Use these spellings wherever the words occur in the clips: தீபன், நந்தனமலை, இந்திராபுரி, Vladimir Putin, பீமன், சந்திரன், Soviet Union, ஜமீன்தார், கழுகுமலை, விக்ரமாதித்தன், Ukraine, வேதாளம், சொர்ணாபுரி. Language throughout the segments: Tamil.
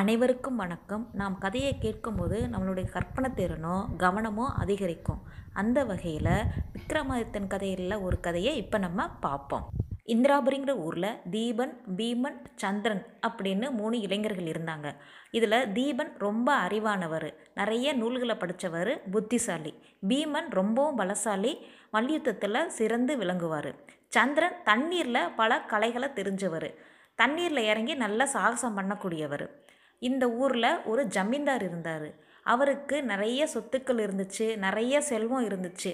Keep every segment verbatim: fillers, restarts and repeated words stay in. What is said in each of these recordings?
அனைவருக்கும் வணக்கம். நாம் கதையை கேட்கும்போது நம்மளுடைய கற்பனை திறனோ கவனமோ அதிகரிக்கும். அந்த வகையில் விக்ரமாதித்தன் கதையில் ஒரு கதையை இப்போ நம்ம பார்ப்போம். இந்திராபுரிங்கிற ஊரில் தீபன், பீமன், சந்திரன் அப்படின்னு மூணு இளைஞர்கள் இருந்தாங்க. இதில் தீபன் ரொம்ப அறிவானவர், நிறைய நூல்களை படித்தவர், புத்திசாலி. பீமன் ரொம்பவும் பலசாலி, மல்யுத்தத்தில் சிறந்து விளங்குவார். சந்திரன் தண்ணீரில் பல கலைகளை தெரிஞ்சவர், தண்ணீரில் இறங்கி நல்லா சாகசம் பண்ணக்கூடியவர். இந்த ஊரில் ஒரு ஜமீன்தார் இருந்தார். அவருக்கு நிறைய சொத்துக்கள் இருந்துச்சு, நிறைய செல்வம் இருந்துச்சு.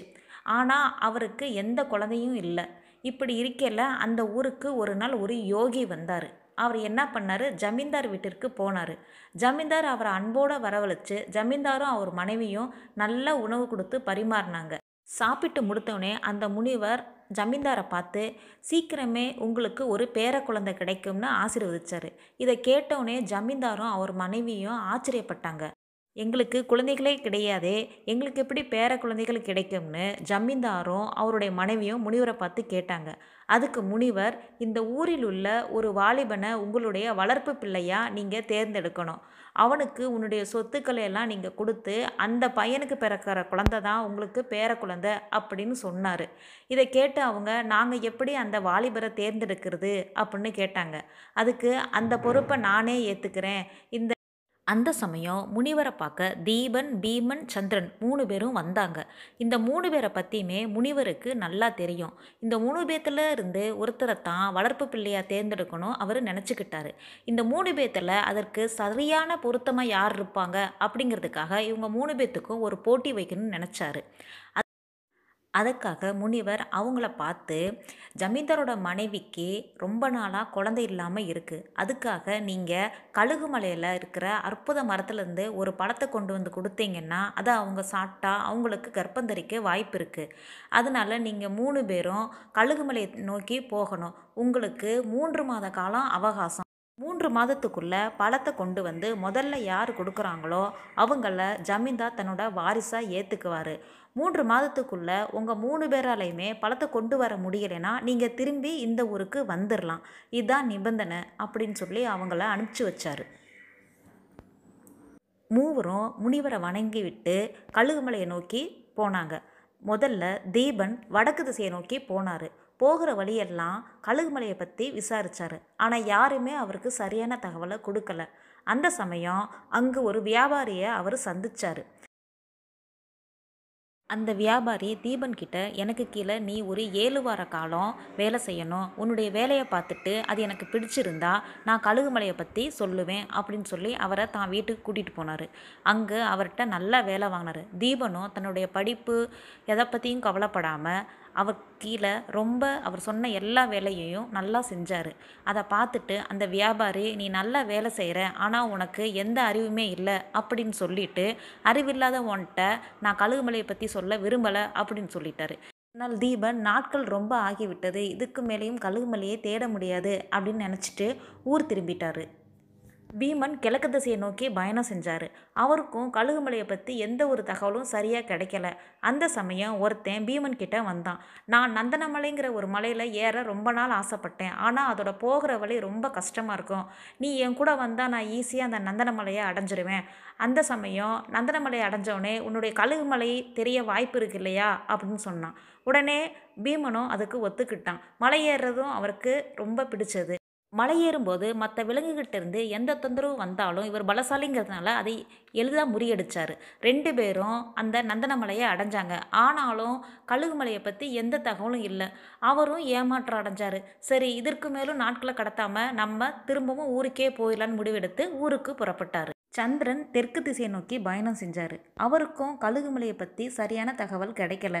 ஆனால் அவருக்கு எந்த குழந்தையும் இல்லை. இப்படி இருக்கையில் அந்த ஊருக்கு ஒரு நாள் ஒரு யோகி வந்தார். அவர் என்ன பண்ணார், ஜமீன்தார் வீட்டிற்கு போனார். ஜமீன்தார் அவரை அன்போடு வரவழைச்சு, ஜமீன்தாரும் அவர் மனைவியும் நல்ல உணவு கொடுத்து பரிமாறினாங்க. சாப்பிட்டு முடித்தோடனே அந்த முனிவர் ஜமீன்தாரை பார்த்து, சீக்கிரமே உங்களுக்கு ஒரு பேர குழந்தை கிடைக்கும்னு ஆசீர்வதிச்சார். இதை கேட்டவுடனே ஜமீன்தாரும் அவர் மனைவியும் ஆச்சரியப்பட்டாங்க. எங்களுக்கு குழந்தைகளே கிடையாதே, எங்களுக்கு எப்படி பேர குழந்தைகள் கிடைக்கும்னு ஜமீன்தாரும் அவருடைய மனைவியும் முனிவரை பார்த்து கேட்டாங்க. அதுக்கு முனிவர், இந்த ஊரில் உள்ள ஒரு வாலிபனை உங்களுடைய வளர்ப்பு பிள்ளையாக நீங்கள் தேர்ந்தெடுக்கணும். அவனுக்கு உன்னுடைய சொத்துக்களை எல்லாம் நீங்கள் கொடுத்து அந்த பையனுக்கு பிறக்கிற குழந்தை தான் உங்களுக்கு பேர குழந்தை அப்படின்னு சொன்னார். இதை கேட்டு அவங்க, நாங்கள் எப்படி அந்த வாலிபரை தேர்ந்தெடுக்கிறது அப்படின்னு கேட்டாங்க. அதுக்கு, அந்த பொறுப்பை நானே ஏற்றுக்கிறேன். இந்த அந்த சமயம் முனிவரை பார்க்க தீபன், பீமன், சந்திரன் மூணு பேரும் வந்தாங்க. இந்த மூணு பேரை பற்றியுமே முனிவருக்கு நல்லா தெரியும். இந்த மூணு பேர்த்தில் இருந்து ஒருத்தரை தான் வளர்ப்பு பிள்ளையாக தேர்ந்தெடுக்கணும் அவர் நினச்சிக்கிட்டாரு. இந்த மூணு பேர்த்தில் அதற்கு சரியான பொருத்தமாக யார் இருப்பாங்க அப்படிங்கிறதுக்காக இவங்க மூணு பேர்த்துக்கும் ஒரு போட்டி வைக்கணும்னு நினச்சாரு. அதற்காக முனிவர் அவங்கள பார்த்து, ஜமீன்தாரோட மனைவிக்கு ரொம்ப நாளாக குழந்தை இல்லாமல் இருக்குது, அதுக்காக நீங்கள் கழுகுமலையில் இருக்கிற அற்புத மரத்துலேருந்து ஒரு பழத்தை கொண்டு வந்து கொடுத்தீங்கன்னா அதை அவங்க சாப்பிட்டா அவங்களுக்கு கர்ப்பந்தரிக்க வாய்ப்பு இருக்குது. அதனால் நீங்கள் மூணு பேரும் கழுகுமலையை நோக்கி போகணும். உங்களுக்கு மூன்று மாத காலம் அவகாசம். மூன்று மாதத்துக்குள்ளே பழத்தை கொண்டு வந்து முதல்ல யார் கொடுக்குறாங்களோ அவங்கள ஜமீன்தார் தன்னோட வாரிசாக ஏற்றுக்குவார். மூன்று மாதத்துக்குள்ளே உங்கள் மூணு பேராலையுமே பழத்தை கொண்டு வர முடியலைன்னா நீங்கள் திரும்பி இந்த ஊருக்கு வந்துடலாம், இதுதான் நிபந்தனை அப்படின்னு சொல்லி அவங்கள அனுப்பிச்சி வச்சார். மூவரும் முனிவரை வணங்கிவிட்டு கழுகுமலையை நோக்கி போனாங்க. முதல்ல தீபன் வடக்கு திசையை நோக்கி போனார். போகிற வழியெல்லாம் கழுகுமலையை பற்றி விசாரித்தார். ஆனால் யாருமே அவருக்கு சரியான தகவலை கொடுக்கல. அந்த சமயம் அங்கு ஒரு வியாபாரியை அவர் சந்தித்தார். அந்த வியாபாரி தீபன்கிட்ட, எனக்கு கீழே நீ ஒரு ஏழு வார காலம் வேலை செய்யணும், உன்னுடைய வேலையை பார்த்துட்டு அது எனக்கு பிடிச்சிருந்தா நான் கழுகுமலையை பற்றி சொல்லுவேன் அப்படின்னு சொல்லி அவரை தான் வீட்டுக்கு கூட்டிகிட்டு போனார். அங்கே அவர்கிட்ட நல்லா வேலை வாங்கினார். தீபனும் தன்னுடைய படிப்பு எதை பற்றியும் கவலைப்படாமல் அவர் கீழே ரொம்ப அவர் சொன்ன எல்லா வேலையையும் நல்லா செஞ்சார். அதை பார்த்துட்டு அந்த வியாபாரி, நீ நல்லா வேலை செய்கிற, ஆனால் உனக்கு எந்த அறிவுமே இல்லை அப்படின்னு சொல்லிட்டு, அறிவில்லாத உன்கிட்ட நான் கழுகுமலையை பற்றி சொல்ல விரும்பலை அப்படின்னு சொல்லிட்டாரு. ஆனால் தீபன், நாட்கள் ரொம்ப ஆகிவிட்டது, இதுக்கு மேலேயும் கழுகுமலையை தேட முடியாது அப்படின்னு நினச்சிட்டு ஊர் திரும்பிட்டார். பீமன் கிழக்கு திசையை நோக்கி பயணம் செஞ்சார். அவருக்கும் கழுகுமலையை பற்றி எந்த ஒரு தகவலும் சரியாக கிடைக்கல. அந்த சமயம் ஒருத்தன் பீமன் கிட்டே வந்தான். நான் நந்தனமலைங்கிற ஒரு மலையில் ஏற ரொம்ப நாள் ஆசைப்பட்டேன், ஆனால் அதோட போகிற வழி ரொம்ப கஷ்டமாக இருக்கும். நீ என் கூட வந்தால் நான் ஈஸியாக அந்த நந்தனமலையை அடைஞ்சிருவேன். அந்த சமயம் நந்தனமலையை அடைஞ்சோடனே உன்னுடைய கழுகுமலை தெரிய வாய்ப்பு இருக்கு இல்லையா அப்படின்னு சொன்னான். உடனே பீமனும் அதுக்கு ஒத்துக்கிட்டான். மலை ஏறுறதும் அவருக்கு ரொம்ப பிடிச்சது. மலையேறும்போது மற்ற விலங்குகிட்டேருந்து எந்த தொந்தரவு வந்தாலும் இவர் பலசாலிங்கிறதுனால அதை எளிதாக முறியடித்தார். ரெண்டு பேரும் அந்த நந்தனமலையை அடைஞ்சாங்க. ஆனாலும் கழுகுமலையை பற்றி எந்த தகவலும் இல்லை. அவரும் ஏமாற்றம் அடைஞ்சார். சரி, இதற்கு மேலும் நாட்களை கடத்தாமல் நம்ம திரும்பவும் ஊருக்கே போயிடலான்னு முடிவெடுத்து ஊருக்கு புறப்பட்டார். சந்திரன் தெற்கு திசையை நோக்கி பயணம் செஞ்சார். அவருக்கும் கழுகுமலையை பற்றி சரியான தகவல் கிடைக்கல.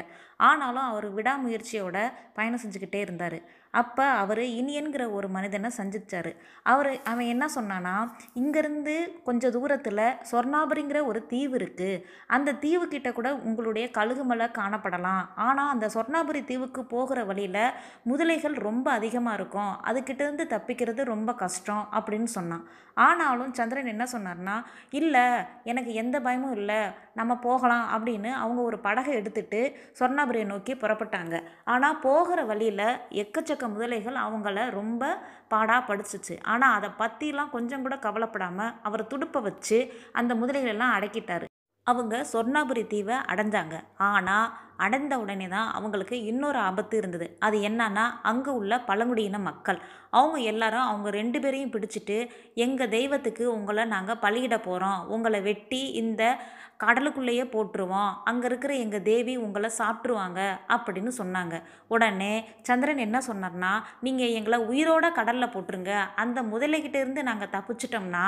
ஆனாலும் அவர் விடாமுயற்சியோட பயணம் செஞ்சுக்கிட்டே இருந்தார். அப்போ அவர் இனியன்கிற ஒரு மனிதனை சந்திச்சார். அவர் அவன் என்ன சொன்னான்னா, இங்கேருந்து கொஞ்சம் தூரத்தில் சொர்ணாபுரிங்கிற ஒரு தீவு இருக்குது, அந்த தீவுக்கிட்ட கூட உங்களுடைய கழுகுமலை காணப்படலாம். ஆனால் அந்த சொர்ணாபுரி தீவுக்கு போகிற வழியில் முதலைகள் ரொம்ப அதிகமாக இருக்கும், அதுக்கிட்டேருந்து தப்பிக்கிறது ரொம்ப கஷ்டம் அப்படின்னு சொன்னான். ஆனாலும் சந்திரன் என்ன சொன்னார்னா, இல்லை எனக்கு எந்த பயமும் இல்லை, நம்ம போகலாம் அப்படின்னு அவங்க ஒரு படகை எடுத்துகிட்டு சொர்ணாபுரியை நோக்கி புறப்பட்டாங்க. ஆனால் போகிற வழியில் எக்கச்சக்க இருக்க முதலைகள் அவங்கள ரொம்ப பாடாக படிச்சிச்சு. ஆனால் அதை பற்றிலாம் கொஞ்சம் கூட கவலைப்படாமல் அவர் துடுப்பை வச்சு அந்த முதலைகளெல்லாம் அடக்கிட்டார். அவங்க சொர்ணாபுரி தீவை அடைஞ்சாங்க. ஆனால் அடைந்த உடனே தான் அவங்களுக்கு இன்னொரு ஆபத்து இருந்தது. அது என்னன்னா, அங்கே உள்ள பழங்குடியின மக்கள் அவங்க எல்லாரும் அவங்க ரெண்டு பேரையும் பிடிச்சிட்டு, எங்கள் தெய்வத்துக்கு உங்களை நாங்கள் பலியிட போகிறோம், உங்களை வெட்டி இந்த கடலுக்குள்ளேயே போட்டுருவோம், அங்கே இருக்கிற எங்கள் தேவி உங்களை சாப்பிட்ருவாங்க அப்படின்னு சொன்னாங்க. உடனே சந்திரன் என்ன சொன்னார்னா, நீங்கள் எங்களை உயிரோட கடலில் போட்டுருங்க, அந்த முதலைகிட்டேருந்து நாங்கள் தப்பிச்சிட்டோம்னா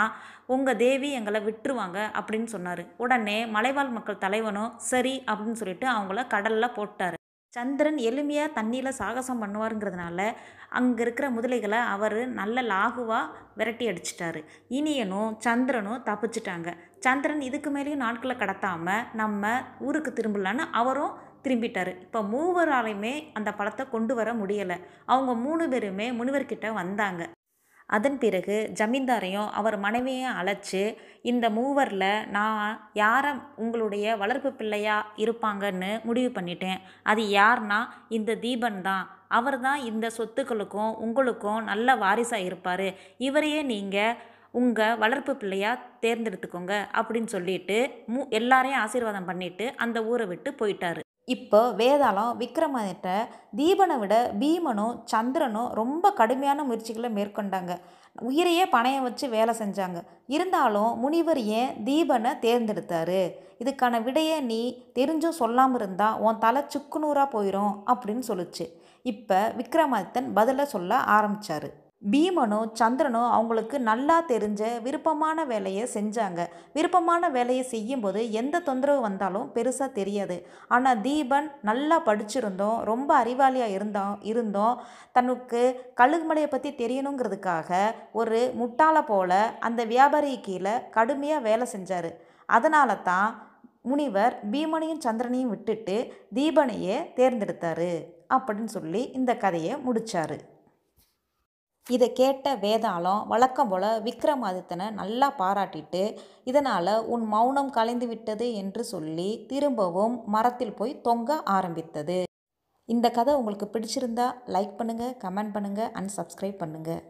உங்கள் தேவி எங்களை விட்டுருவாங்க அப்படின்னு சொன்னார். உடனே மலைவாழ் மக்கள் தலைவனும் சரி அப்படின்னு சொல்லிட்டு அவங்கள கடலில் போட்டார். சந்திரன் எளிமையாக தண்ணியில் சாகசம் பண்ணுவாருங்கிறதுனால அங்கே இருக்கிற முதலைகளை அவர் நல்ல லாகுவாக விரட்டி அடிச்சிட்டாரு. இனியனும் சந்திரனும் தப்பிச்சிட்டாங்க. சந்திரன் இதுக்கு மேலேயும் நாட்களை கடத்தாமல் நம்ம ஊருக்கு திரும்பலான்னு அவரும் திரும்பிட்டார். இப்போ மூவராலையுமே அந்த பழத்தை கொண்டு வர முடியலை. அவங்க மூணு பேருமே முனிவர்கிட்ட வந்தாங்க. அதன் பிறகு ஜமீன்தாரையும் அவர் மனைவியையும் அழைச்சி, இந்த மூவரில் நான் யாரை உங்களுடைய வளர்ப்பு பிள்ளையாக இருப்பாங்கன்னு முடிவு பண்ணிட்டேன். அது யார்னா இந்த தீபன் தான். அவர் தான் இந்த சொத்துக்களுக்கும் உங்களுக்கும் நல்ல வாரிசாக இருப்பார். இவரையே நீங்கள் உங்கள் வளர்ப்பு பிள்ளையாக தேர்ந்தெடுத்துக்கோங்க அப்படின்னு சொல்லிட்டு மூ எல்லாரையும் ஆசீர்வாதம் பண்ணிவிட்டு அந்த ஊரை விட்டு போயிட்டார். இப்போ வேதாளம் விக்ரமாதித்த தீபனை விட பீமனும் சந்திரனும் ரொம்ப கடுமையான முயற்சிகளை மேற்கொண்டாங்க. உயிரையே பணையம் வச்சு வேலை செஞ்சாங்க. இருந்தாலும் முனிவர் ஏன் தீபனை தேர்ந்தெடுத்தார், இதுக்கான விடையை நீ தெரிஞ்சும் சொல்லாமல் இருந்தால் உன் தலை சுக்குநூறாக போயிடும் அப்படின்னு சொல்லிச்சு. இப்போ விக்ரமாதித்தன் பதிலை சொல்ல ஆரம்பித்தார். பீமனும் சந்திரனும் அவங்களுக்கு நல்லா தெரிஞ்ச விருப்பமான வேலையை செஞ்சாங்க. விருப்பமான வேலையை செய்யும்போது எந்த தொந்தரவு வந்தாலும் பெருசாக தெரியாது. ஆனால் தீபன் நல்லா படிச்சிருந்தோம், ரொம்ப அறிவாளியாக இருந்தோம் இருந்தோம் தனக்கு கழுகுமலையை பற்றி தெரியணுங்கிறதுக்காக ஒரு முட்டாளை போல் அந்த வியாபாரி கீழே கடுமையாக வேலை செஞ்சார். அதனால தான் முனிவர் பீமனையும் சந்திரனையும் விட்டுட்டு தீபனையே தேர்ந்தெடுத்தார் அப்படின்னு சொல்லி இந்த கதையை முடித்தார். இதை கேட்ட வேதாளம் வழக்கம் போல் விக்ரமாதித்தனை நல்லா பாராட்டிட்டு, இதனால் உன் மௌனம் கலைந்து விட்டது என்று சொல்லி திரும்பவும் மரத்தில் போய் தொங்க ஆரம்பித்தது. இந்த கதை உங்களுக்கு பிடிச்சிருந்தா லைக் பண்ணுங்கள், கமெண்ட் பண்ணுங்கள் அண்ட் சப்ஸ்கிரைப் பண்ணுங்கள்.